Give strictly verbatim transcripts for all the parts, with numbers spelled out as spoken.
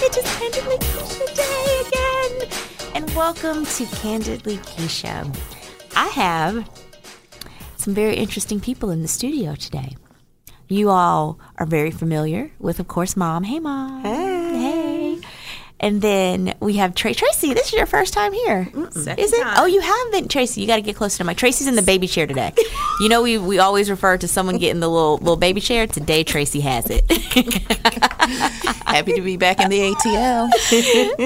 It is Candidly Keisha Day again. And welcome to Candidly Keisha. I have some very interesting people in the studio today. You all are very familiar with, of course, Mom. Hey, Mom. Hey. Hey. And then we have Tra- Tracy. This is your first time here. Mm-mm. Is it? Time. Oh, you haven't. Tracy, you got to get closer to my. Tracy's in the baby chair today. You know, we, we always refer to someone getting the little, little baby chair. Today, Tracy has it. Happy to be back in the A T L.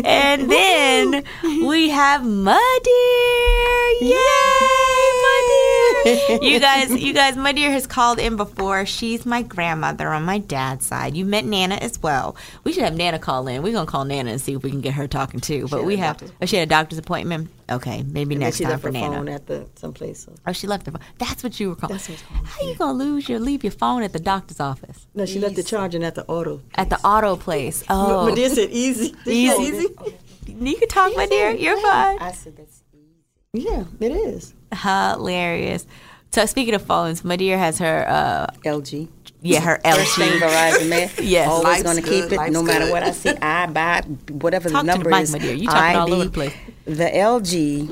And then we have my dear. Yay, my dear. You guys, you guys, my dear has called in before. She's my grandmother on my dad's side. You met Nana as well. We should have Nana call in. We're going to call Nana and see if we can get her talking too. But we have, oh, she had a doctor's appointment. Okay, maybe and next time for Nana. She left her phone at the someplace. So. Oh, she left the phone. That's what you were calling. That's what calling. How you gonna lose your leave your phone at the doctor's office? No, she easy. Left it charging at the auto. Place. At the auto place. Oh, my dear said easy. Easy. Easy. You can talk, easy. My dear. You're fine. I said that's easy. Yeah, it is. Hilarious. So speaking of phones, my dear has her uh, L G. Yeah, her L G. Verizon, man. Yes. Always going to keep it, no matter good. What I see. I buy whatever talk the number to the mic, is. My dear. You talking all over the place. The L G.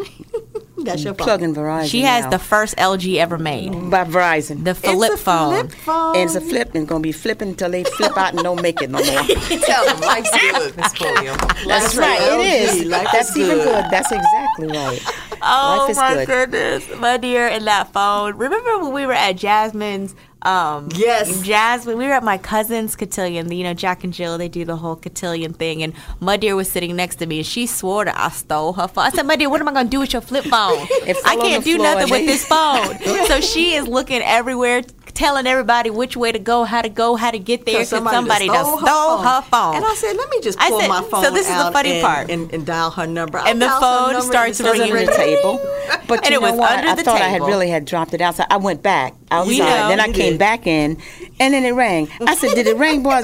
That's your plug in Verizon. She has now. The first L G ever made by Verizon. The flip phone. Flip phone. And it's a flip, and going to be flipping until they flip out and don't make it no more. Tell them life's good, Miss Pulliam. That's right. L G. It is. Life That's is even good. good. That's exactly right. Oh life is my good. Goodness, my dear, and that phone. Remember when we were at Jasmine's? Um, yes. Jasmine, we were at my cousin's cotillion. You know, Jack and Jill, they do the whole cotillion thing. And my dear was sitting next to me, and she swore that I stole her phone. I said, my dear, what am I going to do with your flip phone? I can't do nothing with this phone. So she is looking everywhere, telling everybody which way to go, how to go, how to get there, because somebody, somebody stole, stole, her, stole phone. her phone. And I said, let me just pull said, my phone So this is the funny and, part. And, and dial her number. I'll and the phone starts ringing. Under the table. But you and know it was what? Under I the thought table. I had really had dropped it outside. I went back outside. You know, then I came did. back in, and then it rang. I said, did it ring, boy?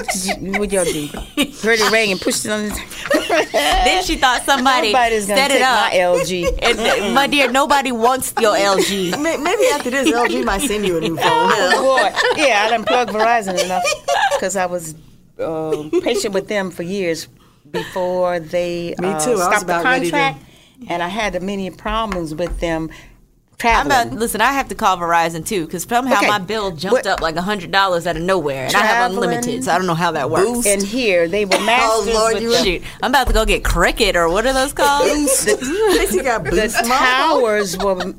With your D. Heard it rang and pushed it on the table. Then she thought somebody Nobody's set it up. Nobody's going to take my L G. And, my dear, nobody wants your L G. Maybe after this, L G might send you a new phone. Boy. Yeah, I done plugged Verizon enough because I was uh, patient with them for years before they uh, Me too. stopped the contract, and I had many problems with them traveling. I'm about, listen, I have to call Verizon too because somehow okay. my bill jumped what? up like one hundred dollars out of nowhere, and traveling, I have unlimited, so I don't know how that works. Boost. And here they were masters. Oh, Lord, you shoot. I'm about to go get Cricket or what are those called? the, the towers were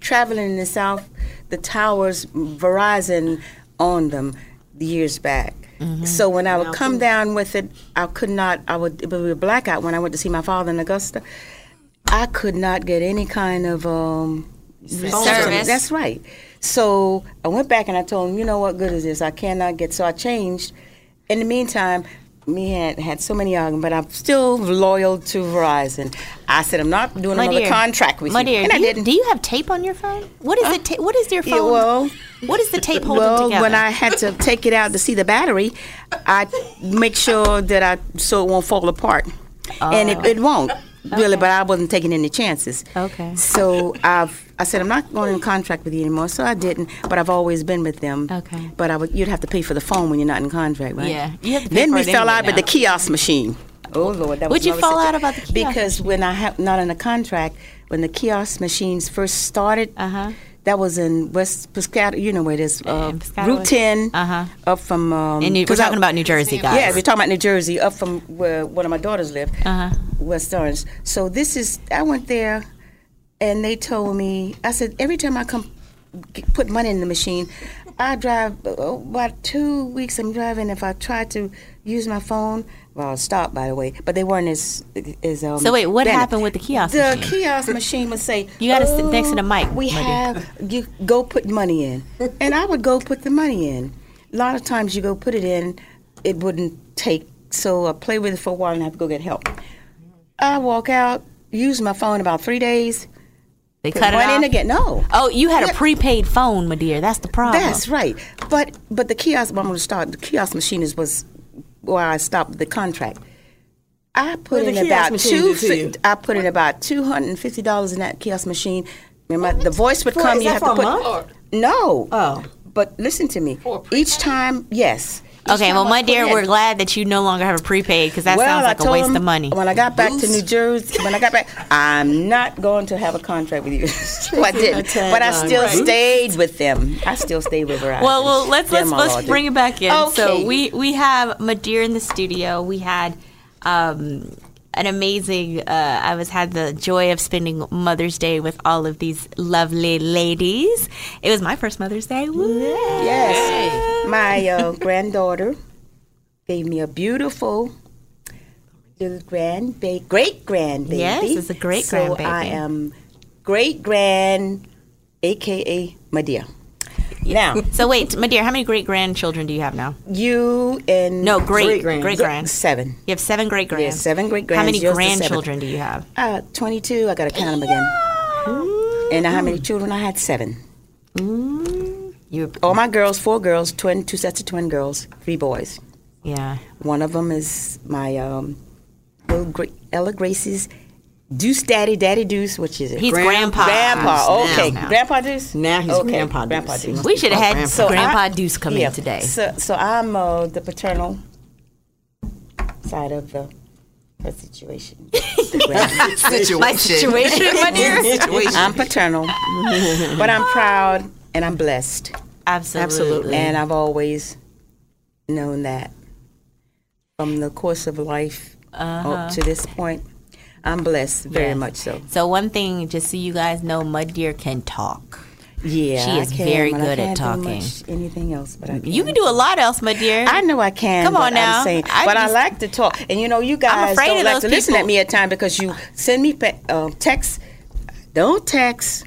traveling in the South. The towers, Verizon owned them years back. Mm-hmm. So when I would come down with it, I could not, I would, it would be a blackout when I went to see my father in Augusta. I could not get any kind of um, service. That's right. So I went back and I told him, you know what good is this? I cannot get, so I changed. In the meantime, me had had so many arguments, but I'm still loyal to Verizon. I said I'm not doing my another dear, contract with my you, dear, and I you, didn't. Do you have tape on your phone? What is uh, the ta- what is your phone? Yeah, well, what is the tape holding well, together? Well, when I had to take it out to see the battery, I make sure that I so it won't fall apart, oh. and it, it won't okay. really. But I wasn't taking any chances. Okay. So I've I said I'm not going in contract with you anymore. So I didn't, but I've always been with them. Okay. But I would you'd have to pay for the phone when you're not in contract, right? Yeah. You have to pay then for we it fell anyway out now. With the kiosk machine. Oh, Lord, that Would was you fall situation. Out about the kiosk? Because machine? When I have not in a contract, when the kiosk machines first started, uh-huh. That was in West Piscata, you know where it is, uh, Route ten, uh-huh. up from... Um, and you, we're talking I, about New Jersey, guys. Yeah, we're talking about New Jersey, up from where one of my daughters lived, uh-huh. West Orange. So this is, I went there, and they told me, I said, every time I come get, put money in the machine, I drive oh, about two weeks I'm driving. If I try to use my phone, well, I'll stop, by the way. But they weren't as... as um, so wait, what banned. happened with the kiosk the machine? The kiosk machine would say... You got to oh, sit next to the mic. We Money. have... You go put money in. And I would go put the money in. A lot of times you go put it in, it wouldn't take. So I play with it for a while and I have to go get help. I walk out, use my phone about three days... They put cut it off? In again. No. Oh, you had yeah. a prepaid phone, my dear. That's the problem. That's right. But but the kiosk, well, I'm going to start, the kiosk machinist was where I stopped the contract. I put in about two. Fi- I put in about two hundred fifty dollars in that kiosk machine. Remember, well, the voice would for, come. Is you that have for to put. A month? No. Oh. But listen to me. Each time, yes. Each okay, time well, my dear, we're glad that you no longer have a prepaid because that well, sounds like a waste him, of money. When I got back Oops. to New Jersey, when I got back, I'm not going to have a contract with you. So I didn't, but I still right. stayed with them. I still stayed with Verizon. Well, well, let's let's, let's bring it back in. Okay. So we we have Madeira in the studio. We had um, an amazing. Uh, I was had the joy of spending Mother's Day with all of these lovely ladies. It was my first Mother's Day. Woo. Yes. Yay. My uh, granddaughter gave me a beautiful little grandbaby, great grandbaby. Yes, it's a great so grandbaby. So I am great grand, A K A Madeira. Now, so wait, Madeira, how many great grandchildren do you have now? You and no great great grand seven. You have seven great grands. Yes, seven great grands. How many Yours grandchildren do you have? Uh, twenty-two. I got to count them again. Ooh. And how many children? I had seven. Ooh. You, all my girls, four girls, twin, two sets of twin girls, three boys. Yeah. One of them is my um, little Gra- Ella Gracie's Deuce Daddy, Daddy Deuce, which is it? He's Grandpa. Grandpa, okay. Now, now. Grandpa Deuce? Now he's okay. Grandpa Deuce. Grandpa Deuce. We should have had Grandpa, so Grandpa I, Deuce come yeah, in today. So, so I'm uh, the paternal side of the... Her situation. situation. My situation, my dear. Situation. I'm paternal, but I'm proud and I'm blessed. Absolutely. Absolutely. And I've always known that from the course of life uh-huh. up to this point. I'm blessed, very yes. much so. So one thing, just so you guys know, Mud Deer can talk. Yeah, she is can, very good at talking. I can't do much anything else, but I can. You can do a lot else, my dear. I know I can. Come on now. I'm saying, I but just, I like to talk, and you know, you guys don't like to people. listen at me at times because you send me pe- uh, texts. Don't text.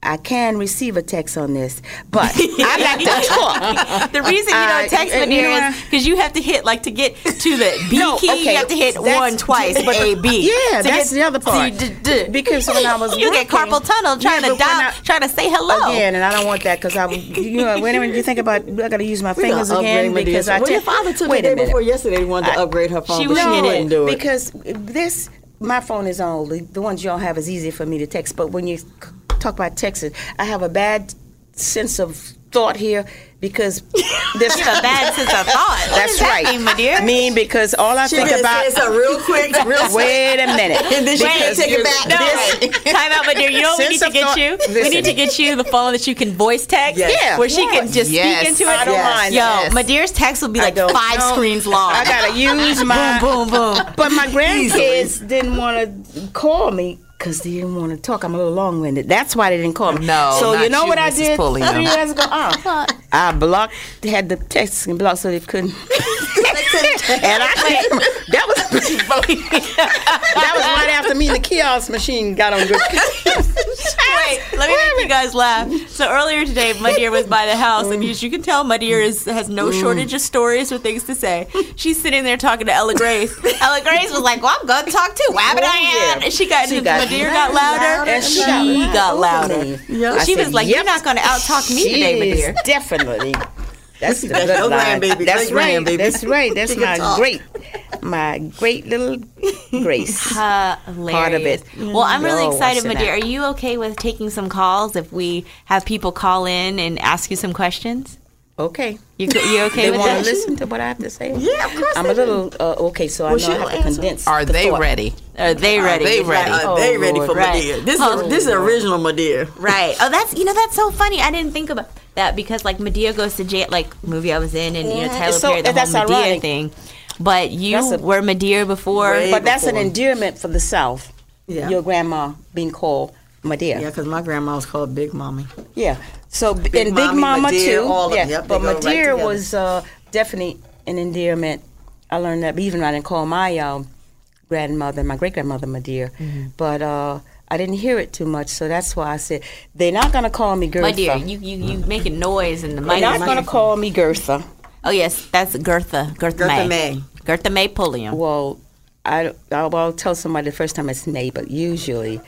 I can receive a text on this, but I like to talk. The reason you don't text uh, me you know, is because you have to hit, like, to get to the B no, key, okay. you have to hit one twice, but A, B. Yeah, to that's get, the other part. D- d- because when I was You working, get carpal tunnel trying yeah, to dial, I, trying to say hello. Again, and I don't want that because I, you know, whenever you think about, I got to use my We're fingers again because I did. Well, your father took the day before yesterday wanted to I, upgrade her phone, she but she no, didn't do it. Because this, my phone is on, the, the ones y'all have is easy for me to text, but when you... talk about Texas. I have a bad sense of thought here because there's a bad sense of thought. That's right. That mean, my dear? I mean, because all I she think about is a real quick, real wait a minute. And then she can't take it back. No, this, time out, my dear. You know what we need to get thought, you? Listen. We need to get you the phone that you can voice text yes. yeah, where she yes. can just yes. speak into it. I don't yes. mind. Yo, yes. my dear's text will be like five know. screens long. I got to use my... boom, boom, boom. But my grandkids didn't want to call me because they didn't want to talk. I'm a little long-winded. That's why they didn't call me. No, so not you know you, what Missus I did Pulliam. three years ago? Uh, I blocked, had the text and blocked so they couldn't. And I came, that was that was right after me and the kiosk machine got on good. Wait, let me make you guys laugh. So earlier today, Madeira was by the house, mm. and as you can tell, Madeira is, has no mm. shortage of stories or things to say. She's sitting there talking to Ella Grace. Ella Grace was like, "Well, I'm gonna talk too. Why would oh, I am?" Yeah. And she got, she got Madeira got louder, and she got louder. Yep. She said, was like, "You're yep. not gonna outtalk me she today, Madeira." Definitely. That's the little line. Baby. That's, right. Baby. That's right. That's right. That's my great, my great little Grace. Hilarious. Part of it. Well, I'm really oh, excited, Madeira. Are you okay with taking some calls if we have people call in and ask you some questions? Okay. You you okay they with that? They want to listen to what I have to say? Yeah, of course. I'm a little, uh, okay, so I well, know I have to answer. Condense. Are the they thought. Ready? Are they ready? Are they ready? Are they oh, ready Lord, for right. Madea? This, oh, is, this is original Madea. Right. Oh, that's, you know, that's so funny. I didn't think about that because, like, Madea goes to jail, like, movie I was in, and, yeah. you know, Tyler so, Perry, the whole Madea ironic. Thing. But you a, were Madea before. But before. That's an endearment for the South. Yeah. Your grandma being called Madea. Yeah, because my grandma was called Big Mommy. Yeah. So Big and Mommy, Big Mama Madea, too. All of, yeah, yep, but Madea right was uh, definitely an endearment. I learned that even I didn't call my uh, grandmother, my great grandmother Madea, mm-hmm. but uh, I didn't hear it too much. So that's why I said they're not gonna call me Gertha. Madea, you you you making noise in the mic. They're not gonna call me Gertha. Oh yes, that's Gertha. Gertha, Gertha May. May. Gertha May Pulliam. Well, I I'll tell somebody the first time it's May, but usually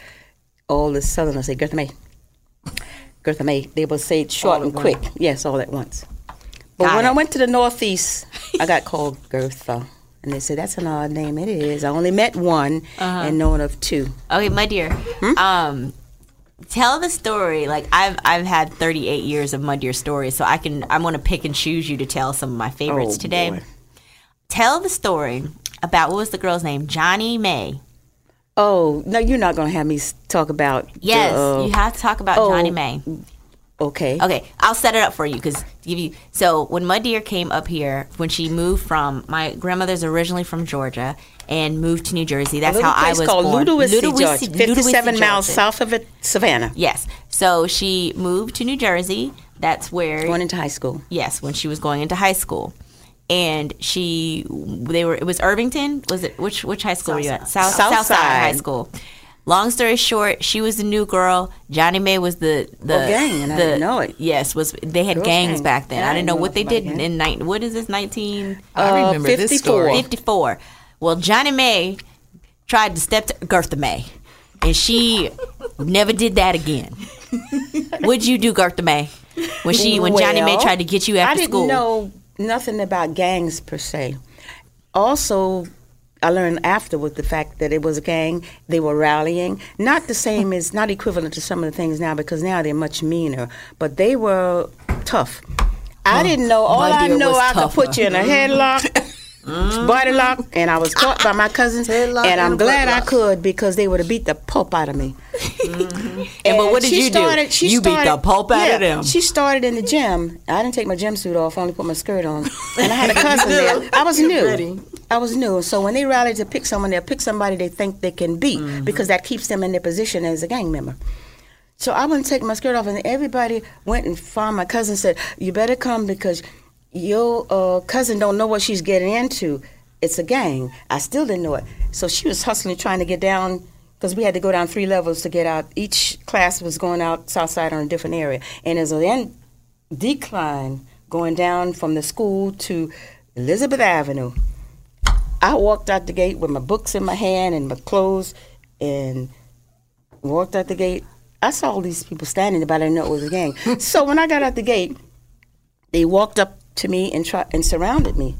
all the Southerners say Gertha May. Gertha May, they will say it short and quick. One. Yes, all at once. But got when it. I went to the Northeast, I got called Gertha. And they said, that's an odd name. It is. I only met one uh-huh. and known of two. Okay, Madea, hmm? um, tell the story. Like, I've I've had thirty-eight years of Madea stories, so I can, I'm going to pick and choose you to tell some of my favorites oh, today. Boy. Tell the story about, what was the girl's name? Johnny May. Oh, no, you're not going to have me talk about... Yes, the, uh, you have to talk about oh, Johnny May. Okay. Okay, I'll set it up for you because give you... So when Madea came up here, when she moved from... My grandmother's originally from Georgia and moved to New Jersey. That's how I was born. A little place called Ludowici, Georgia, fifty-seven miles south of it, Savannah. Yes. So she moved to New Jersey. That's where... Going into high school. Yes, when she was going into high school. And she, they were, it was Irvington, was it, which which high school Southside. Were you at? South, Southside. Southside High School. Long story short, she was the new girl. Johnny May was the, the oh, gang, and the, I didn't know it. Yes, was they had girls gangs gang. Back then. I, I didn't know, know what they did gang. in, in, what is this, nineteen? Uh, I remember fifty-four. This story. fifty-four. Well, Johnny May tried to step to Gertha May, and she never did that again. What'd you do, Gertha May, when she, when well, Johnny May tried to get you after school? I didn't school? know. Nothing about gangs per se. Also, I learned afterward the fact that it was a gang. They were rallying. Not the same as, not equivalent to some of the things now because now they're much meaner. But they were tough. I didn't know. All I know, I could put you in a headlock. Mm. Body lock, and I was caught by my cousins, and I'm glad I could because they would have beat the pulp out of me. Mm-hmm. and, and but what did you started, do? She you started, beat the pulp out yeah, of them. She started in the gym. I didn't take my gym suit off; I only put my skirt on. And I had a cousin there. I was new. Ready. I was new. So when they rallied to pick someone, they'll pick somebody they think they can beat mm-hmm. because that keeps them in their position as a gang member. So I wouldn't take my skirt off, and everybody went and found my cousin. And said, "You better come because." Your uh, cousin don't know what she's getting into. It's a gang. I still didn't know it. So she was hustling, trying to get down, because we had to go down three levels to get out. Each class was going out Southside on a different area. And there's a decline going down from the school to Elizabeth Avenue. I walked out the gate with my books in my hand and my clothes and walked out the gate. I saw all these people standing there, but I didn't know it was a gang. So when I got out the gate, they walked up to me and try, and surrounded me.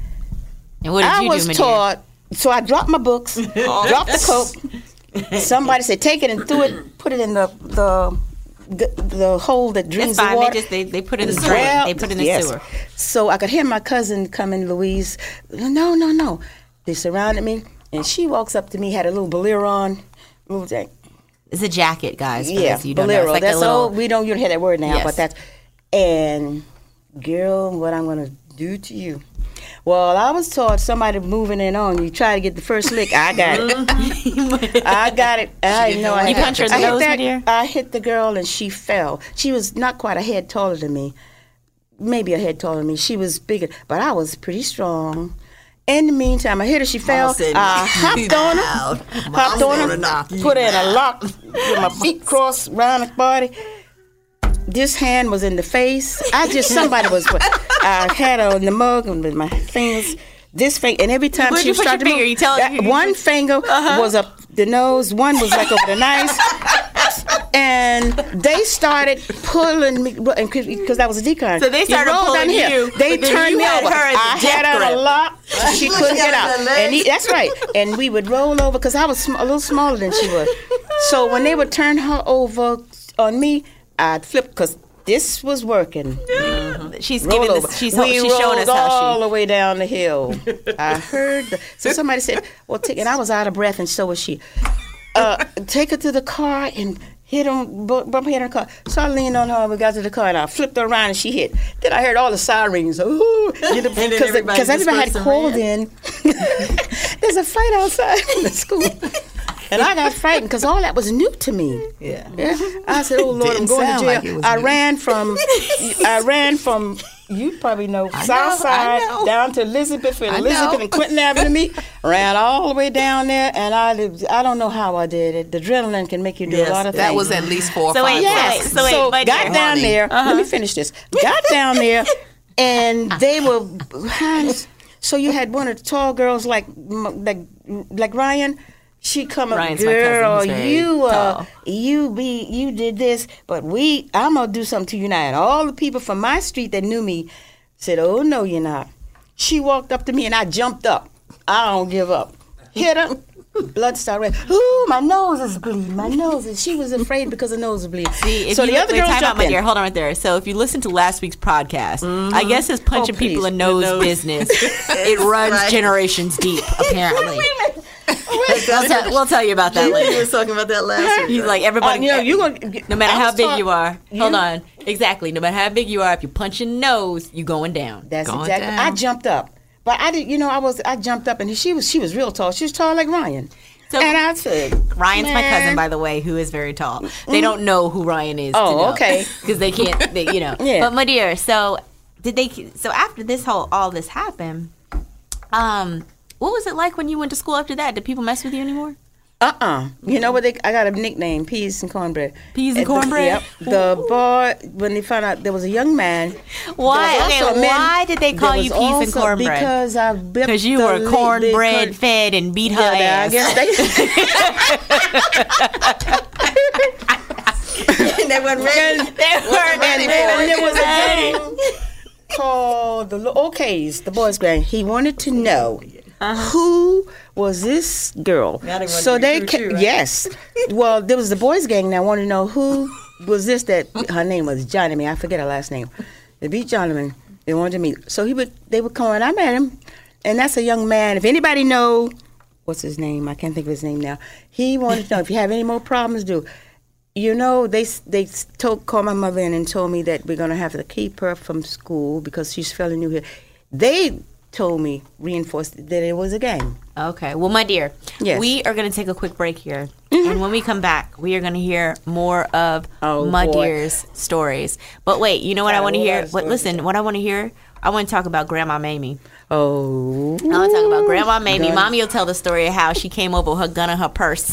And what did I you was do, taught, so I dropped my books, oh. dropped the coat. Somebody said, "Take it," and threw it, put it in the the the, the hole that drains the water. They just they, they put it in the sewer. They put it in the yes. sewer. So I could hear my cousin coming, Louise. No, no, no. They surrounded me, and she walks up to me, had a little bolero on, little thing. It's a jacket, guys. Yeah, you bolero. Know. Like that's little, old. We don't. You don't hear that word now, yes. but that's and. Girl, what I'm going to do to you. Well, I was taught somebody moving in on you. Try to get the first lick. I got it. I got it. I know I, you punch her in the nose, my dear? I hit the girl and she fell. She was not quite a head taller than me. Maybe a head taller than me. She was bigger, but I was pretty strong. In the meantime, I hit her. She fell. I hopped on her. Hopped on her. Put her in a lock with my feet crossed around her body. This hand was in the face. I just, somebody was, I had her in the mug and with my fingers, this finger, and every time Where'd she was trying to move, that one finger uh-huh. was up the nose, one was like over the knife, and they started pulling me, because that was a decline. So they started pulling you. They turned me over. I had her a lot. She couldn't get out. And he, that's right. And we would roll over, because I was sm- a little smaller than she was. So when they would turn her over on me, I'd flip because this was working. Mm-hmm. She's roll giving this, she's, we she's showing us how she. all the way down the hill. I heard, the, so somebody said, well, take, and I was out of breath and so was she. Uh, take her to the car and hit him, bump her in the car. So I leaned on her and we got to the car and I flipped her around and she hit. Then I heard all the sirens. Ooh. Because everybody, everybody had called in. There's a fight outside the school. And I got frightened because all that was new to me. Yeah. yeah. I said, oh, Lord, I'm going to jail. Like I new. ran from, I ran from, you probably know, I Southside know, know. down to Elizabeth and I Elizabeth know. and Clinton Avenue. Me ran all the way down there, and I I don't know how I did it. The adrenaline can make you do yes, a lot of that things. That was at least four or so five wait, yes. So, wait, so wait, got down morning. there. Uh-huh. Let me finish this. Got down there, and they were, so you had one of the tall girls like like, like Ryan. She come up, Ryan's girl, you uh, you be you did this, but we I'm gonna do something to you now. And all the people from my street that knew me said, oh no, you're not. She walked up to me and I jumped up. I don't give up. Hit her. Blood started red. Ooh, my nose is bleeding. My nose is. She was afraid because her nose was bleeding. See, if so you the other wait, girls time out, my dear. Hold on right there. So if you listen to last week's podcast, mm-hmm. I guess it's punching oh, people in nose, nose business. It runs right. generations deep, apparently. We'll, t- we'll tell you about that you later. We were talking about that last week. He's like, everybody, uh, you know, you're gonna, no matter how big talk, you are, you? hold on. Exactly. No matter how big you are, if you punch your nose, you're going down. That's going exactly. Down. I jumped up. But I did, you know, I was, I jumped up and she was, she was real tall. She was tall like Ryan. So, and I said, Ryan's man. my cousin, by the way, who is very tall. They don't know who Ryan is. Oh, okay. Because they can't, they, you know. Yeah. But my dear, so did they, so after this whole, all this happened, um, what was it like when you went to school after that? Did people mess with you anymore? Uh-uh. You know what? They, I got a nickname, Peas and Cornbread. Peas and Cornbread? The, yep. The boy, when they found out there was a young man. Why okay, men, Why did they call you Peas and Cornbread? Because I Because you were cornbread con- fed and beat her yeah, ass. I guess they... they weren't ready. They weren't ready. And there was a game called the O Ks, the boys' gang. He wanted to know. Uh-huh. Who was this girl? So they ca- too, right? Yes. Well, there was the boys' gang that wanted to know who was this that her name was Johnny. I mean, I forget her last name. They beat Johnny. They wanted to meet. So he would. They would come and I met him, and that's a young man. If anybody know, what's his name? I can't think of his name now. He wanted to know if you have any more problems. Do you know they they told called my mother in and told me that we're gonna have to keep her from school because she's fairly new here. They. Told me, reinforced that it was a gang. Okay. Well, my dear, yes. we are going to take a quick break here. Mm-hmm. And when we come back, we are going to hear more of oh, my boy. dear's stories. But wait, you know what I, I want to hear? What, listen, what I want to hear? I want to talk about Grandma Mamie. Oh. I want to talk about Grandma Mamie. Gun. Mommy will tell the story of how she came over with her gun in her purse.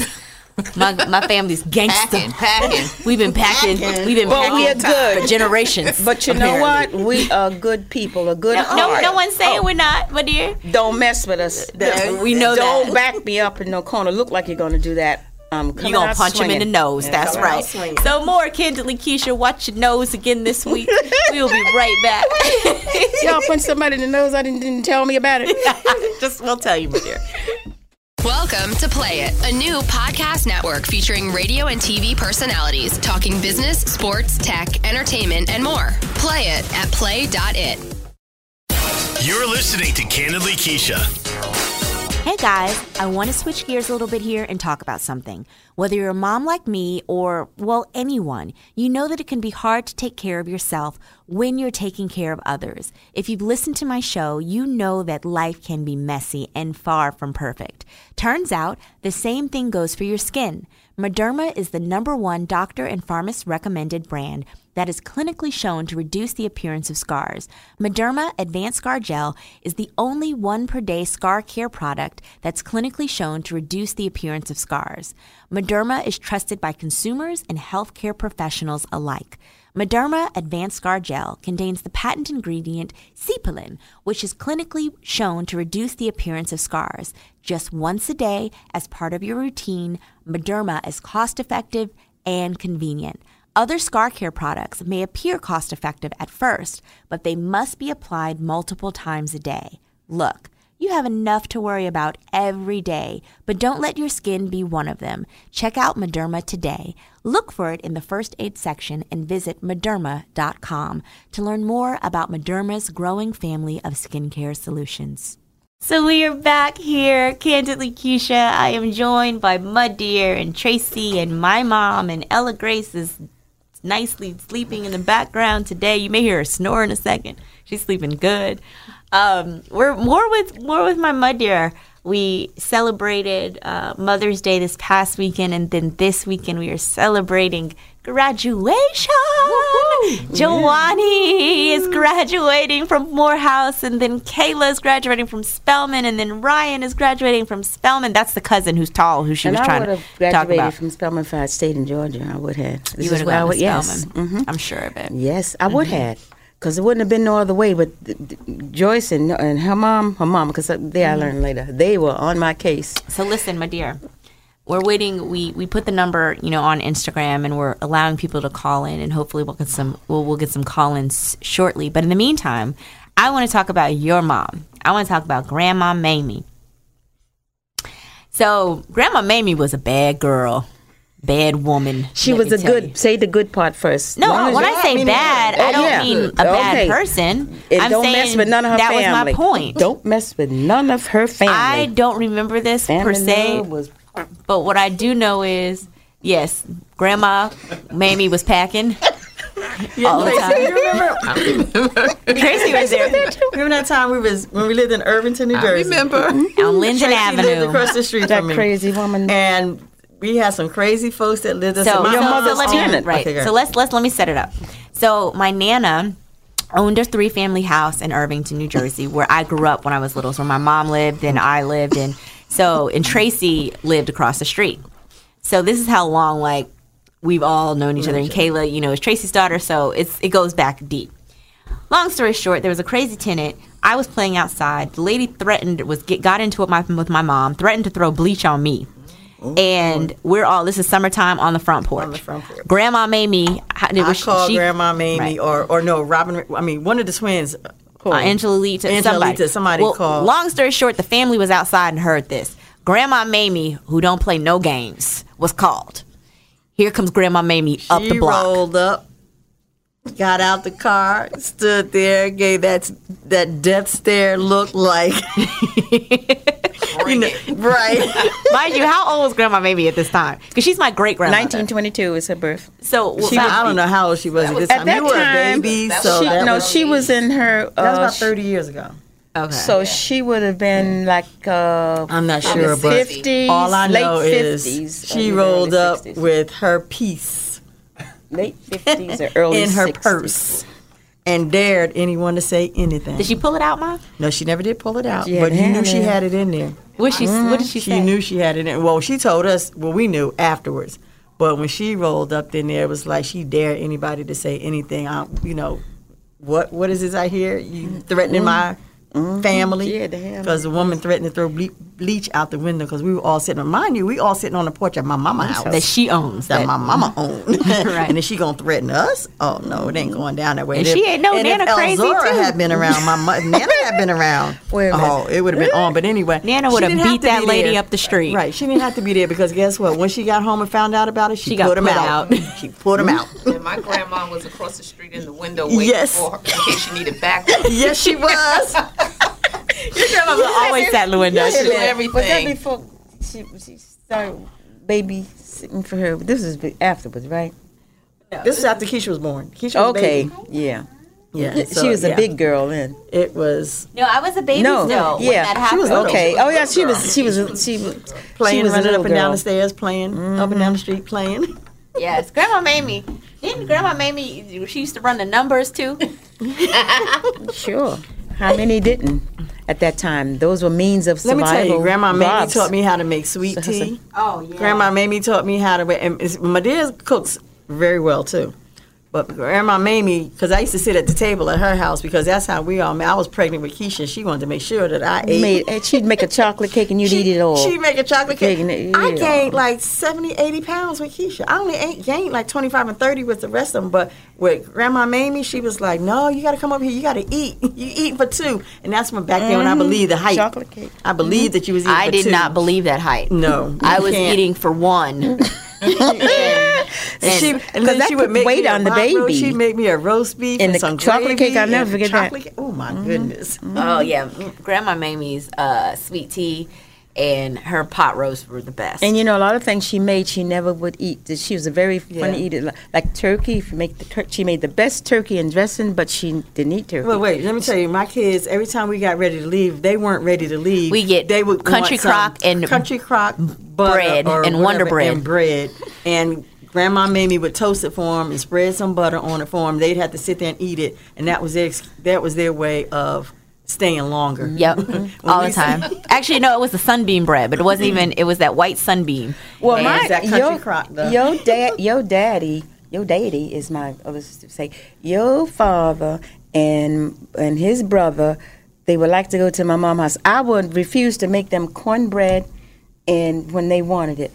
My my family's gangster. Packing, packing. We've been packing. packing. We've been but packing we are good. for generations. But you apparently. know what? We are good people. A good no, heart. No, no one's saying oh. we're not, my dear. Don't mess with us. No, we know Don't that. back me up in no corner. Look like you're going to do that. Um, you're going to punch swinging. him in the nose. Yeah, That's right. So more Candidly Keisha. Watch your nose again this week. We'll be right back. Y'all punch somebody in the nose. I didn't, didn't tell me about it. Just we'll tell you, my dear. Welcome to Play It, a new podcast network featuring radio and T V personalities talking business, sports, tech, entertainment, and more. Play it at play dot it. You're listening to Candidly Keisha. Hey guys, I want to switch gears a little bit here and talk about something. Whether you're a mom like me or, well, anyone, you know that it can be hard to take care of yourself when you're taking care of others. If you've listened to my show, you know that life can be messy and far from perfect. Turns out, the same thing goes for your skin. Mederma is the number one doctor and pharmacist recommended brand that is clinically shown to reduce the appearance of scars. Mederma Advanced Scar Gel is the only one-per-day scar care product that's clinically shown to reduce the appearance of scars. Mederma is trusted by consumers and healthcare professionals alike. Mederma Advanced Scar Gel contains the patent ingredient Cepalin, which is clinically shown to reduce the appearance of scars. Just once a day, as part of your routine, Mederma is cost-effective and convenient. Other scar care products may appear cost-effective at first, but they must be applied multiple times a day. Look, you You have enough to worry about every day, but don't let your skin be one of them. Check out Mederma today. Look for it in the first aid section and visit Mederma dot com to learn more about Mederma's growing family of skincare solutions. So we are back here, Candidly Keisha. I am joined by Mud Deer and Tracy and my mom, and Ella Grace is nicely sleeping in the background today. You may hear her snore in a second. She's sleeping good. Um, we're more with more with my Mud Deer. We celebrated uh, Mother's Day this past weekend, and then this weekend we are celebrating graduation. Woo-hoo. Joanie yeah. is graduating from Morehouse, and then Kayla is graduating from Spelman, and then Ryan is graduating from Spelman. That's the cousin who's tall, who she and was I trying to graduated talk about. From Spelman if I stayed in Georgia. I would have. This you would have gone to yes. Spelman. Mm-hmm. I'm sure of it. Yes, I mm-hmm. would have. Because it wouldn't have been no other way, but th- th- Joyce and and her mom, her mom, because they I learned later, they were on my case. So listen, my dear, we're waiting. We, we put the number, you know, on Instagram, and we're allowing people to call in, and hopefully we'll get some we'll, we'll get some call-ins shortly. But in the meantime, I want to talk about your mom. I want to talk about Grandma Mamie. So Grandma Mamie was a bad girl. Bad woman. She was a good. You. Say the good part first. No, when I say bad, I don't yeah. mean a bad okay. person. It I'm don't saying mess with none of her that family. Was my point. Don't mess with none of her family. I don't remember this family per se, was... but what I do know is, yes, Grandma Mamie was packing. Yeah, all Tracy, the time. You remember? I remember. Tracy was there. Remember that time we was when we lived in Irvington, New I Jersey? I remember. On Linden Tracy Avenue. Lived across the street that from me. That crazy woman. And we had some crazy folks that lived in so, my so, mother's so tenant. Right. Okay, so let's let's let me set it up. So my Nana owned a three family house in Irvington, New Jersey, where I grew up when I was little. So my mom lived and I lived and so and Tracy lived across the street. So this is how long like we've all known each other. And Kayla, you know, is Tracy's daughter, so it's it goes back deep. Long story short, there was a crazy tenant. I was playing outside. The lady threatened was get, got into it my, with my mom, threatened to throw bleach on me. Ooh. And we're all, this is summertime on the front porch. On the front porch. Grandma Mamie. How, I she, call she, Grandma Mamie right. or, or no, Robin, I mean, one of the twins. Uh, Angelita, Angelita, somebody. somebody well, called. Long story short, the family was outside and heard this. Grandma Mamie, who don't play no games, was called. Here comes Grandma Mamie she up the block. She rolled up, got out the car, stood there, gave that, that death stare look like... You know, right. Mind you, how old was Grandma Mamie at this time? Because she's my great-grandmother. nineteen twenty-two is her birth. So well, she was, I don't know how old she was that at this time. At that you time, were a baby. So she, that no, was she baby. was in her... Uh, that was about thirty years ago. Okay. So yeah. she would have been yeah. like... Uh, I'm not sure, but fifties, all I know is fifties, she rolled up with her piece. Late fifties or early sixties. In her sixties. Purse. And dared anyone to say anything. Did she pull it out, Ma? No, she never did pull it out. But you knew she had it in there. What she? Mm-hmm. What did she, she say? She knew she had it in. Well, she told us. Well, we knew afterwards. But when she rolled up in there, it was like she dared anybody to say anything. I, you know, what? What is this I hear? You threatening mm-hmm. my mm-hmm. family? Yeah, damn. Because the woman threatened to throw ble- bleach out the window because we were all sitting. Mind you, we all sitting on the porch at my mama's house that she owns. That, that my mama owned. Right. And is she gonna threaten us? Oh no, it ain't going down that way. And, and she if, ain't no and Nana if crazy Elzora too. Had been around, my mother, Nana had been around. Oh, it would have been on. But anyway, Nana would have beat that be lady there. Up the street. Right. She didn't have to be there because guess what? When she got home and found out about it, she, she put him out. out. She put him out. And my grandma was across the street in the window waiting yes. for her in case she needed backup. Yes, she was. Your grandma was always sat in the window. She did everything. But that before she she started babysitting for her. This is afterwards, right? No, this is after Keisha was born. Keisha was okay. Baby. Yeah. Yeah. So, she was a yeah. big girl then. It was No, I was a baby no, still yeah. when that happened. She was okay. She was oh yeah, she was she was she was, she was, she was playing, she was running up and down the stairs, playing, mm-hmm. up and down the street playing. Yes. Grandma Mamie. Didn't Grandma Mamie she used to run the numbers too? Sure. How many didn't? At that time, those were means of survival. Let me tell you, Grandma Mamie taught me how to make sweet tea. Oh, yeah. Grandma Mamie taught me how to, and my dear cooks very well, too. But Grandma Mamie, because I used to sit at the table at her house, because that's how we all. Man, I was pregnant with Keisha. And she wanted to make sure that I ate. Made, and she'd make a chocolate cake and you'd she, eat it all. She'd make a chocolate cake. It, I gained like seventy, eighty pounds with Keisha. I only ate, gained like twenty-five and thirty with the rest of them. But with Grandma Mamie, she was like, no, you got to come over here. You got to eat. You eat for two. And that's when back then mm-hmm. when I believed the hype. Chocolate cake. I believed mm-hmm. that you was eating I for two. I did not believe that hype. No. I was can't. eating for one. Because she, that she would make weight on the baby. She made me a roast beef and, and some chocolate cake. I'll never forget that. Oh my mm-hmm. goodness! Mm-hmm. Oh yeah, Grandma Mamie's uh, sweet tea and her pot roast were the best. And you know, a lot of things she made, she never would eat. She was a very yeah. funny eater, like, like turkey. If you make the tur- she made the best turkey and dressing, but she didn't eat turkey. Well, wait, let me tell you, my kids. Every time we got ready to leave, they weren't ready to leave. We get they would country crock and country crock bread or and whatever, Wonder Bread and bread and. Grandma Mamie would toast it for them and spread some butter on it for them. They'd have to sit there and eat it, and that was their that was their way of staying longer. Yep, all the time. Actually, no, it was the sunbeam bread, but it wasn't even. It was that white sunbeam. Well, and my that country yo, crock though. Yo dad, yo daddy, yo daddy is my other sister. Say, yo father and and his brother, they would like to go to my mom's house. I would refuse to make them cornbread, and when they wanted it.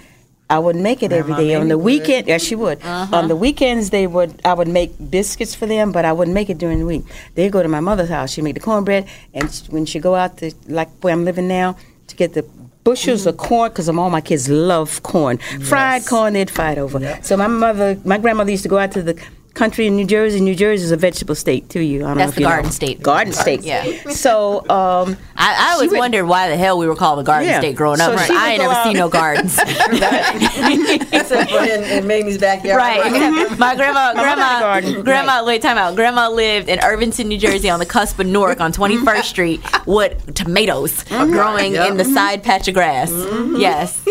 I would make it every day. On the weekend, yes, yeah, she would. Uh-huh. On the weekends, they would. I would make biscuits for them, but I wouldn't make it during the week. They'd go to my mother's house. She'd make the cornbread, and she, when she go out to, like where I'm living now, to get the bushels mm-hmm. of corn, because all my kids love corn. Yes. Fried corn, they'd fight over. Yep. So my mother, my grandmother used to go out to the country in New Jersey. New Jersey is a vegetable state, too. You, I don't That's know if the you Garden know. State. Garden State. Yeah. So um, I, I always would, wondered why the hell we were called the Garden yeah. State growing up. So right. I ain't never out. seen no gardens. Except for in, in Mamie's backyard. Right. Mm-hmm. My grandma, grandma, grandma, grandma right. wait, time out. Grandma lived in Irvington, New Jersey, on the cusp of Newark, on twenty-first Street, with tomatoes mm-hmm. growing yep. in the mm-hmm. side patch of grass. Mm-hmm. Yes,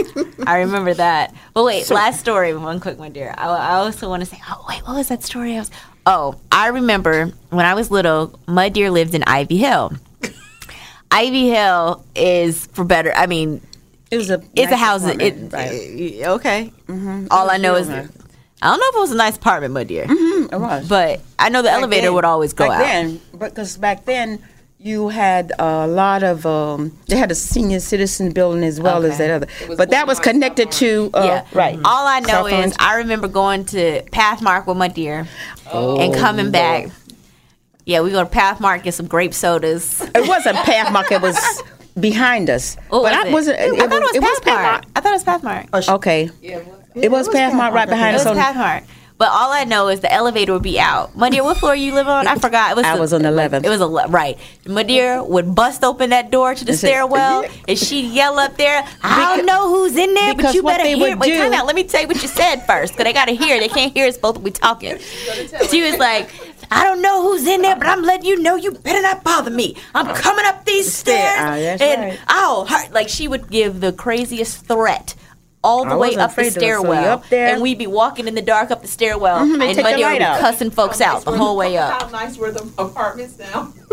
I remember that. But wait, so, last story, one quick one, dear. I, I also want to say, oh wait, what was that story? Story I was, oh, I remember when I was little, my dear lived in Ivy Hill. Ivy Hill is for better. I mean, it was a it's nice a house. It, right. it, okay. Mm-hmm. All I know is, I don't know if it was a nice apartment, my dear. Mm-hmm, it was. But I know the back elevator then, would always go back out. Then, because back then you had a lot of. Um, they had a senior citizen building as well okay. as that other, but that was connected to uh, yeah. right. Mm-hmm. All I know is I remember going to Pathmark with my dear, oh, and coming Lord. back. Yeah, we go to Pathmark, get some grape sodas. It wasn't Pathmark. It was behind us. What but was I it? wasn't. It, I thought it was, was Pathmark. Pathmark. I thought it was Pathmark. Oh, sh- okay. Yeah, it was, it was, was Pathmark Path right behind us. It was Pathmark. But all I know is the elevator would be out. My dear, what floor you live on? I forgot. It was I the, was on eleven. It was eleven. Right. My dear would bust open that door to the stairwell, and she'd yell up there, I don't know who's in there, but you better hear. Wait, do. time out. Let me tell you what you said first, because they got to hear. They can't hear us both when we talking. She was like, I don't know who's in there, but I'm letting you know you better not bother me. I'm coming up these stairs, oh, and right. I'll hurt. Like, she would give the craziest threat. All the I way up the stairwell, up there. And we'd be walking in the dark up the stairwell, mm-hmm, and my dear would be cussing folks how out nice the whole way up. How nice were the apartments now? No,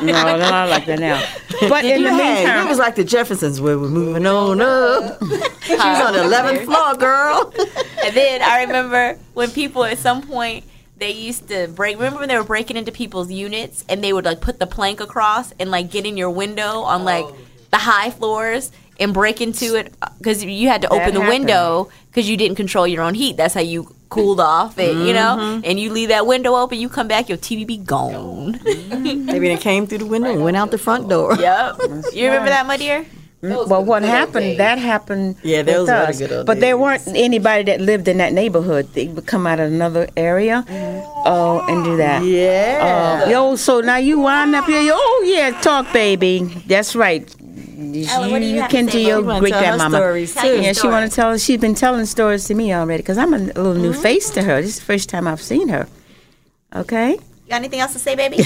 they're not like that now. But in the meantime, it was like the Jeffersons where we're moving on up. She was on the eleventh floor, girl. And then I remember when people at some point. They used to break. Remember when they were breaking into people's units, and they would like put the plank across and like get in your window on like oh. the high floors. And break into it because you had to that open the happened. window because you didn't control your own heat. That's how you cooled off, and mm-hmm. you know, and you leave that window open. You come back, your T V be gone. Mm-hmm. Maybe they came through the window right and went out the front door. Yep, That's you remember right. that, my dear? Those well, what happened? Days. That happened. Yeah, those were the good old But days. There weren't anybody that lived in that neighborhood. They would come out of another area, oh, uh, and do that. Yeah. Uh, yo, so now you wind up here. Oh yeah, talk, baby. That's right. Ellen, you, you, you can do your great grandmama. Yeah, she want to tell. She's been telling stories to me already because I'm a little mm-hmm. new face to her. This is the first time I've seen her. Okay. You got anything else to say, baby?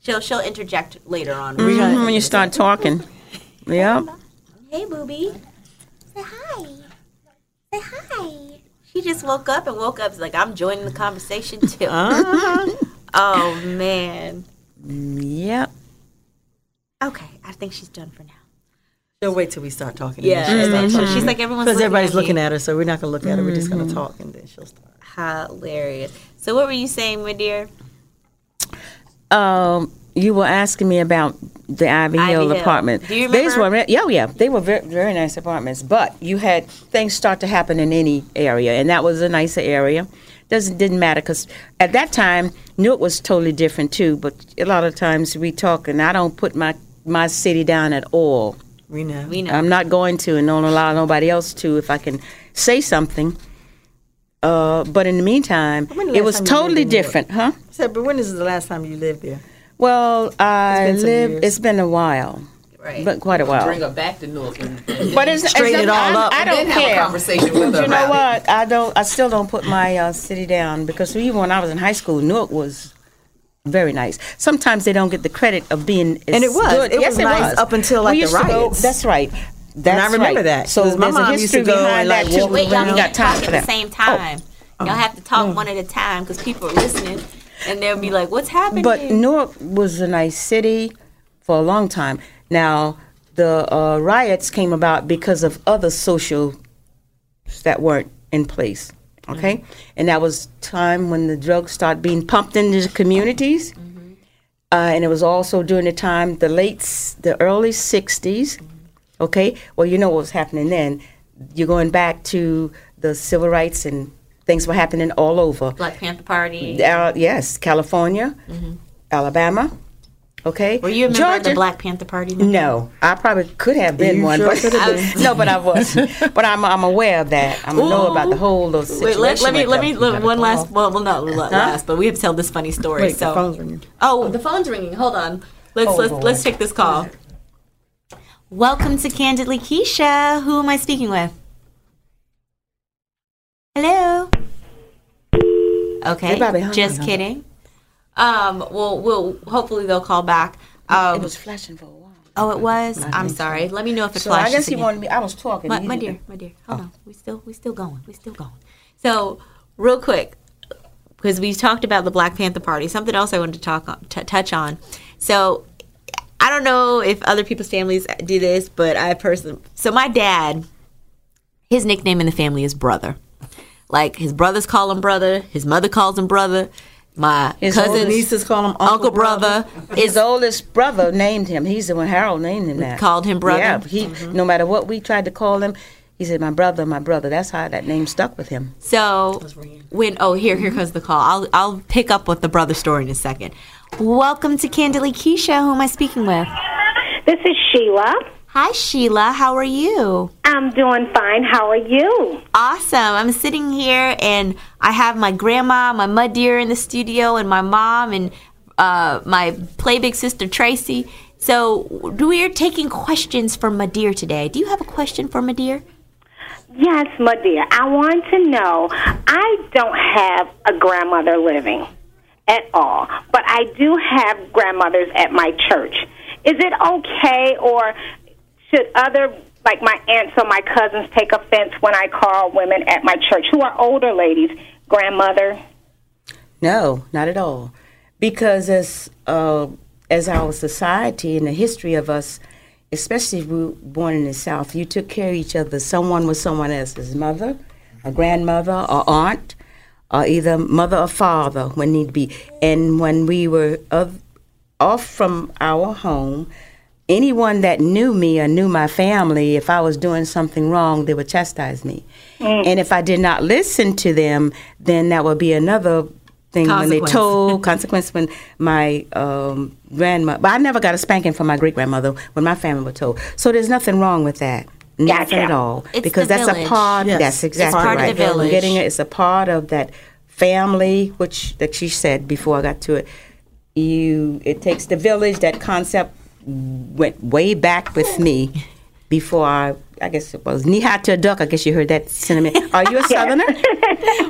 she'll she'll interject later on. Mm-hmm. Gonna, when you start talking. Yeah. Hey, Booby. Say hi. Say hi. She just woke up and woke up. It's like I'm joining the conversation too. Uh-huh. Oh man. Yep. Okay, I think she's done for now. She'll wait till we start talking. Yeah, and then mm-hmm. she's like, everyone's because everybody's at looking at her, so we're not gonna look at her. We're just gonna talk, and then she'll start. Hilarious. So, what were you saying, my dear? Um, you were asking me about the Ivy Hill, Ivy Hill. apartment. Do you remember? These were, yeah, yeah, they were very, very nice apartments. But you had things start to happen in any area, and that was a nicer area. Doesn't didn't matter because at that time, Newark was totally different too. But a lot of times we talk, and I don't put my my city down at all. We know. We know. I'm not going to, and don't allow nobody else to if I can say something. Uh, but in the meantime, it was totally different, huh? I said, but when is the last time you lived there? Well, I lived, it's been a while. Right. But quite a while. Bring her back to Newark and, and but it's, straighten it all up. I don't care. Have a conversation with her. You know what? I don't. I still don't put my uh, city down because even when I was in high school, Newark was... very nice. Sometimes they don't get the credit of being as and it was. Good. It yes, was it nice was. Up until like the riots. Go, that's right. That's and I remember right. that. So my there's mom a history used to go behind and, like, that too. Wait, y'all got time for that. At the same time, oh. y'all have to talk oh. one at a time because people are listening, and they'll be like, "What's happening?" But Newark was a nice city for a long time. Now the uh, riots came about because of other social that weren't in place. Okay, and that was time when the drugs started being pumped into the communities, mm-hmm. uh, and it was also during the time the late, the early sixties. Mm-hmm. Okay, well you know what was happening then. You're going back to the civil rights and things were happening all over. Black Panther Party. Uh, yes, California, mm-hmm. Alabama. Okay. Were you a member Georgia? Of the Black Panther Party? Now? No, I probably could have been you one, sure but been. no, but I wasn't. But I'm I'm aware of that. I know about the whole little situation. Wait, let, let me like let me look, one last. Well, well, not huh? last, but we have to tell this funny story. Wait, so the phone's ringing. Oh, oh, the phone's ringing. Hold on. Let's oh, let's boy. let's take this call. Welcome to Candidly Keisha. Who am I speaking with? Hello. Okay. Just kidding. Um, well, we'll hopefully they'll call back. Um, it was flashing for a while. Oh, it was? I'm sorry. Let me know if it so flashes. I guess he again. wanted me. I was talking. My, my dear, my dear. Hold oh. on. We still, we still going. We still going. So, real quick, because we talked about the Black Panther Party. Something else I wanted to talk on, t- touch on. So, I don't know if other people's families do this, but I personally. So, my dad, his nickname in the family is Brother. Like his brothers call him Brother. His mother calls him Brother. My cousin, nieces call him Uncle, Uncle Brother. brother. His oldest brother named him. He's the one Harold named him that. Called him Brother. Yeah, he, mm-hmm. no matter what we tried to call him, he said, my brother, my brother. That's how that name stuck with him. So when, oh, here, here comes the call. I'll, I'll pick up with the brother story in a second. Welcome to Candidly Keisha. Who am I speaking with? This is Sheila. Hi, Sheila. How are you? I'm doing fine. How are you? Awesome. I'm sitting here, and I have my grandma, my mud dear in the studio, and my mom, and uh, my play big sister, Tracy. So we're taking questions from my dear today. Do you have a question for my dear? Yes, my dear. I want to know, I don't have a grandmother living at all, but I do have grandmothers at my church. Is it okay or... should other, like my aunts or my cousins, take offense when I call women at my church who are older ladies, grandmother? No, not at all. Because as uh, as our society and the history of us, especially if we were born in the South, you took care of each other. Someone was someone else's mother, a grandmother, or aunt, or either mother or father when need be. And when we were of, off from our home, anyone that knew me or knew my family, if I was doing something wrong, they would chastise me. Mm. And if I did not listen to them, then that would be another thing when they told, consequence when my um, grandma, but I never got a spanking from my great-grandmother when my family was told. So there's nothing wrong with that. Nothing gotcha. At all. It's because that's village. A part, yes. that's exactly it's part right. Of the village. Getting it, it's a part of that family, which that she said before I got to it. You, it takes the village, that concept, went way back with me before I, I guess it was knee high to a duck. I guess you heard that sentiment. Are you a Southerner?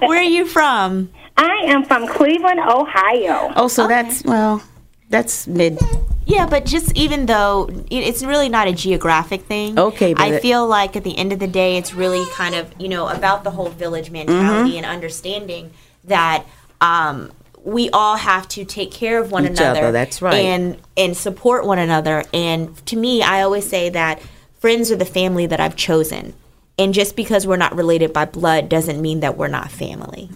Where are you from? I am from Cleveland, Ohio. Oh, so okay. that's, well, that's mid. Yeah, but just even though it's really not a geographic thing. Okay. But I feel like at the end of the day, it's really kind of, you know, about the whole village mentality mm-hmm. and understanding that, um, we all have to take care of one Each another, other, that's right. and and support one another. And to me, I always say that friends are the family that I've chosen. And just because we're not related by blood doesn't mean that we're not family.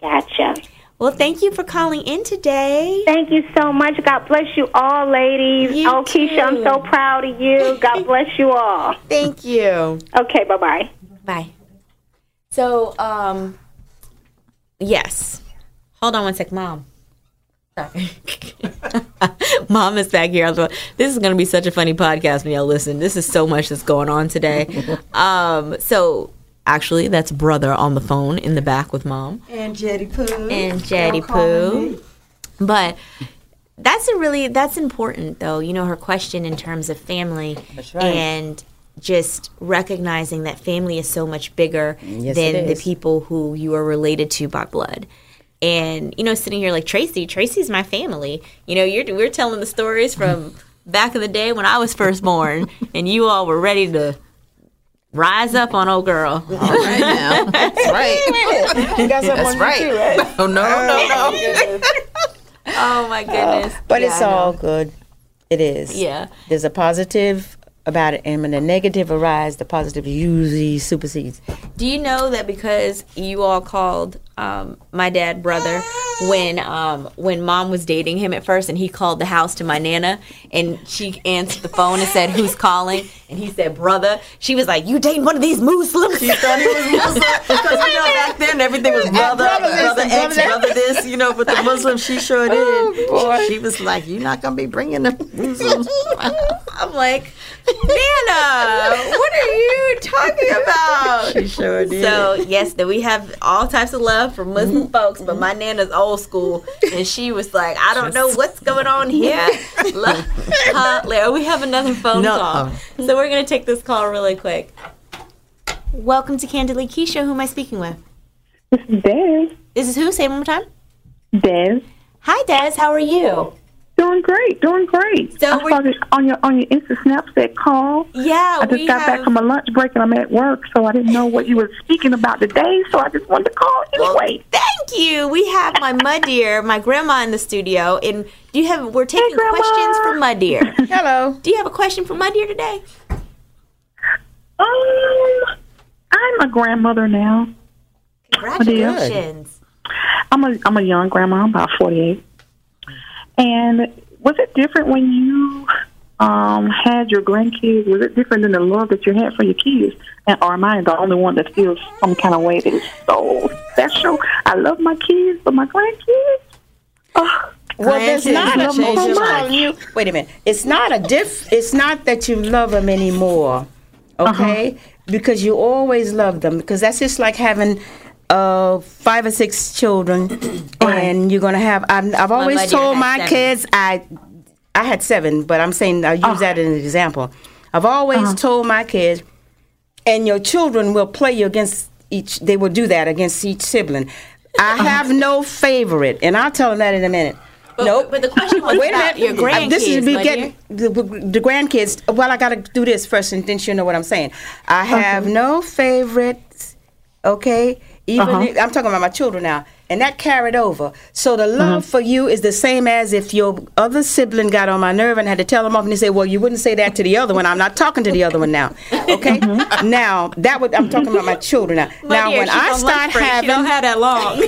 Gotcha. Well, thank you for calling in today. Thank you so much. God bless you all, ladies. You oh, too. Keisha, I'm so proud of you. God bless you all. Thank you. Okay, bye-bye. Bye. So, um, yes. Hold on one sec, Mom. Sorry. Mom is back here. This is going to be such a funny podcast when y'all listen. This is so much that's going on today. Um, so... Actually, that's brother on the phone in the back with Mom. And Jetty Poo. And Jetty Poo. But that's a really, that's important, though. You know, her question in terms of family. That's right. And just recognizing that family is so much bigger yes, than the people who you are related to by blood. And, you know, sitting here like, Tracy, Tracy's my family. You know, you're we're telling the stories from back in the day when I was first born, and you all were ready to... Rise up on old girl. All right now. That's right. You got something on right. you too, right? Oh, no, no, no. Oh, my goodness. Uh, but yeah, it's all good. It is. Yeah. There's a positive about it, and when the negative arises, the positive usually supersedes. Do you know that because you all called um, my dad brother when um, when Mom was dating him at first, and he called the house to my nana, and she answered the phone and said, "Who's calling?" And he said, "Brother." She was like, "You dating one of these Muslims?" She thought he was Muslim because you know back then everything was brother, brother ex, brother this. You know, with the Muslims, she sure did. Oh, she, she was like, "You're not gonna be bringing the Muslims." I'm like, Nana, what are you talking about? She sure did. So, yes, that we have all types of love for Muslim mm-hmm. folks, but my Nana's old school, and she was like, I don't Just. know what's going on here. Larry, we have another phone no. call. So we're going to take this call really quick. Welcome to Candidly Keisha. Who am I speaking with? This is Des. This is who? Say it one more time. Des. Hi, Des. How are you? Doing great, doing great. So I saw this on your on your Insta Snapchat call. Yeah, I just we got have... back from my lunch break and I'm at work, so I didn't know what you were speaking about today. So I just wanted to call anyway. Well, thank you. We have my Mud Deer, my grandma in the studio, and do you have? We're taking hey, questions for Mud Deer. Hello. Do you have a question for Mud Deer today? Um, I'm a grandmother now. Congratulations. I'm a I'm a young grandma. I'm about forty-eight. And was it different when you um, had your grandkids? Was it different than the love that you had for your kids? And or am I the only one that feels some kind of way that is so special? I love my kids, but my grandkids? Oh, well, grandkids, there's not a change on you. Wait a minute. It's not a diff. It's not that you love them anymore, okay? Uh-huh. Because you always love them. Because that's just like having... Uh, five or six children, and you're gonna have. I'm, I've always my told my seven. kids I, I had seven, but I'm saying I use oh. that as an example. I've always uh-huh. told my kids, and your children will play you against each. They will do that against each sibling. I uh-huh. have no favorite, and I'll tell them that in a minute. But, nope. But the question was Wait about a minute. your grandkids. This is me getting the, the grandkids. Well, I gotta do this first, and then she'll know what I'm saying. I have okay. no favorites. Okay. Even uh-huh. if, I'm talking about my children now, and that carried over. So the love uh-huh. for you is the same as if your other sibling got on my nerve and had to tell them off, and they say, "Well, you wouldn't say that to the other one." I'm not talking to the other one now. Okay, uh-huh. now that would I'm talking about my children now. My now dear, when I start having, she don't have that long.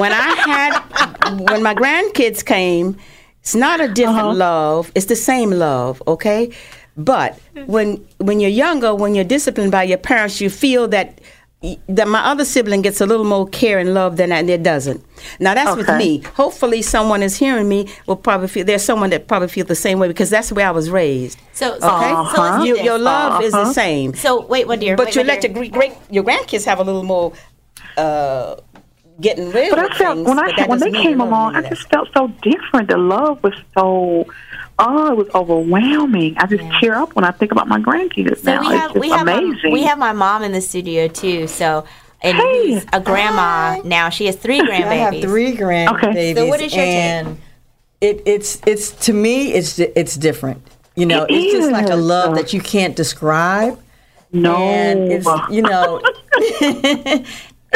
when I had, when my grandkids came, it's not a different uh-huh. love. It's the same love. Okay, but when when you're younger, when you're disciplined by your parents, you feel that. That my other sibling gets a little more care and love than that, it doesn't. Now that's okay. with me. Hopefully, someone is hearing me will probably feel there's someone that probably feels the same way because that's the way I was raised. So okay, uh-huh. so you, your love uh-huh. is the same. So wait, what dear? But wait, you let your great your grandkids have a little more uh, getting rid. But of I felt things, when I when they came along, I just that. felt so different. The love was so. Oh, it was overwhelming. I just yeah. tear up when I think about my grandkids so now. We have, it's we have amazing. My, we have my mom in the studio, too. So, and hey. She's a grandma Hi. now. She has three grandbabies. I have three grandbabies. Okay. So what is your and take? It, it's, it's, to me, it's it's different. You know, it it's is. just like a love that you can't describe. No. And it's, you know,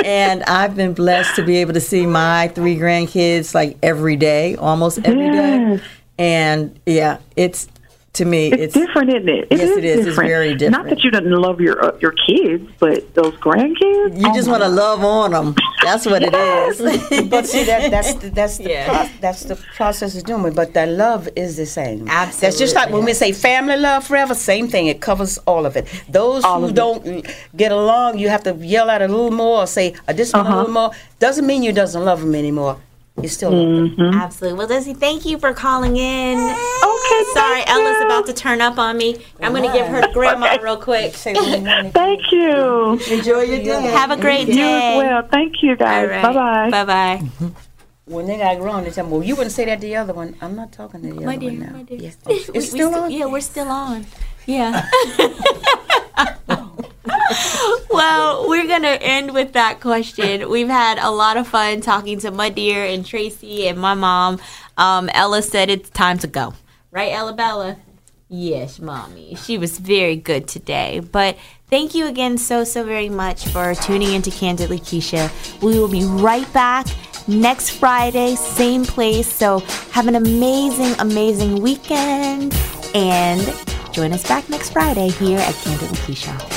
and I've been blessed to be able to see my three grandkids like every day, almost every yes. day. And, yeah, it's to me, it's, it's different, isn't it? it yes, is it is. Different. It's very different. Not that you don't love your uh, your kids, but those grandkids. You oh just want to love on them. That's what yes. it is. But see, that, that's the, that's the yeah. pro- that's the process of doing it. But that love is the same. Absolutely. That's just like yeah. when we say family love forever. Same thing. It covers all of it. Those all who don't it. get along, you have to yell out a little more or say I just want uh-huh. a little more. Doesn't mean you doesn't love them anymore. You still mm-hmm. love them. Absolutely. Well, Lizzie, thank you for calling in. Okay. Sorry, Ella's about to turn up on me. I'm going to give her to Grandma okay. real quick. Thank you. Enjoy your day. Have a great you day. You as well. Thank you, guys. Right. Bye-bye. Bye-bye. Mm-hmm. When they got grown, they tell me, well, you wouldn't say that to the other one. I'm not talking to the my other dear, one now. My dear. Yes. Oh, it's we, still we st- on? Yeah, we're still on. Yeah. Well, we're going to end with that question. We've had a lot of fun talking to my dear and Tracy and my mom. Um, Ella said it's time to go. Right, Ella Bella? Yes, Mommy. She was very good today. But thank you again so, so very much for tuning into Candidly Keisha. We will be right back next Friday, same place. So have an amazing, amazing weekend. And join us back next Friday here at Candidly Keisha.